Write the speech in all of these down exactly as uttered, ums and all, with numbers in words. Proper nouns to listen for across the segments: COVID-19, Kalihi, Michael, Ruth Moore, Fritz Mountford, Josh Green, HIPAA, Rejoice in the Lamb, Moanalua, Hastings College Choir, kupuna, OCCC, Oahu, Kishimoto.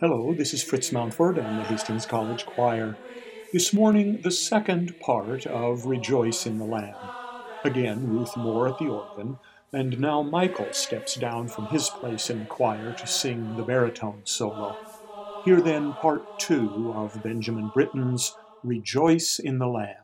Hello, this is Fritz Mountford and the Hastings College Choir. This morning, the second part of Rejoice in the Lamb. Again, Ruth Moore at the organ, and now Michael steps down from his place in the choir to sing the baritone solo. Here then, part two of Benjamin Britten's Rejoice in the Lamb.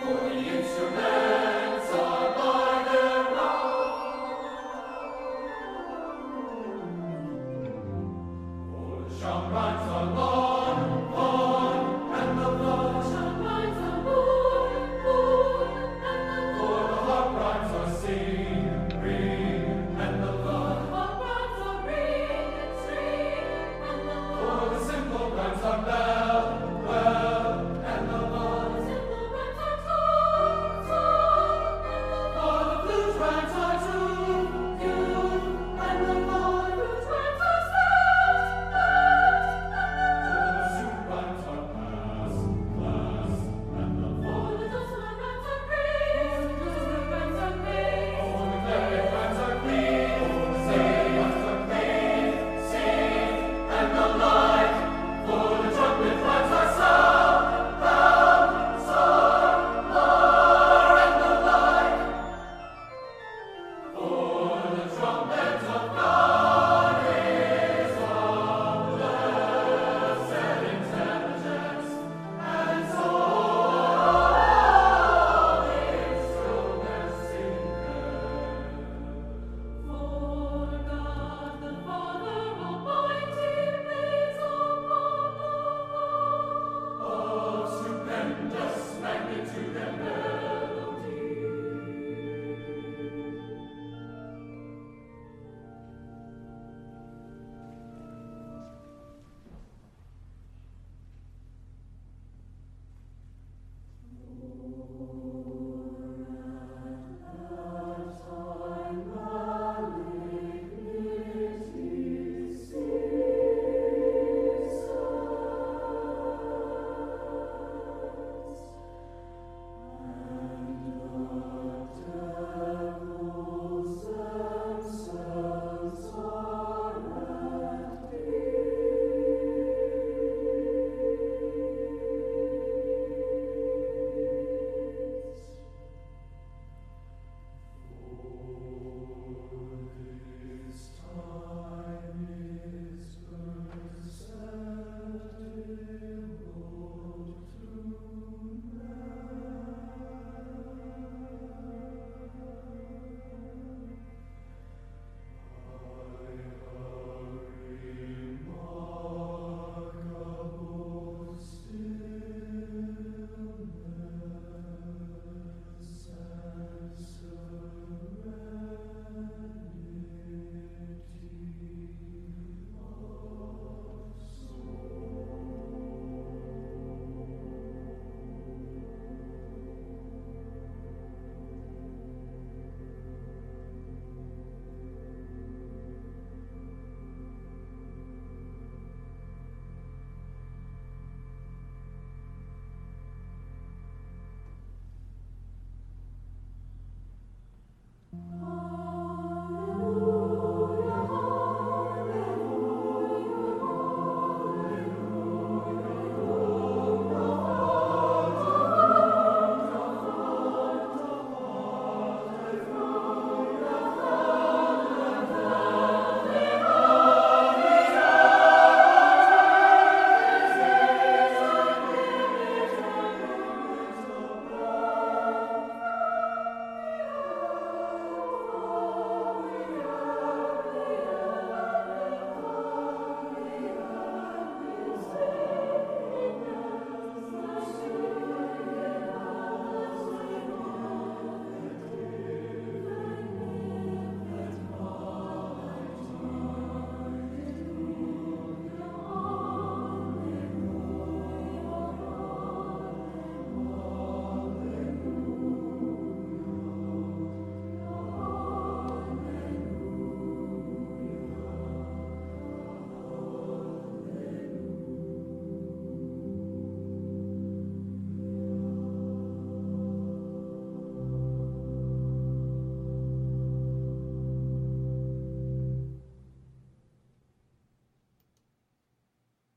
For the instrument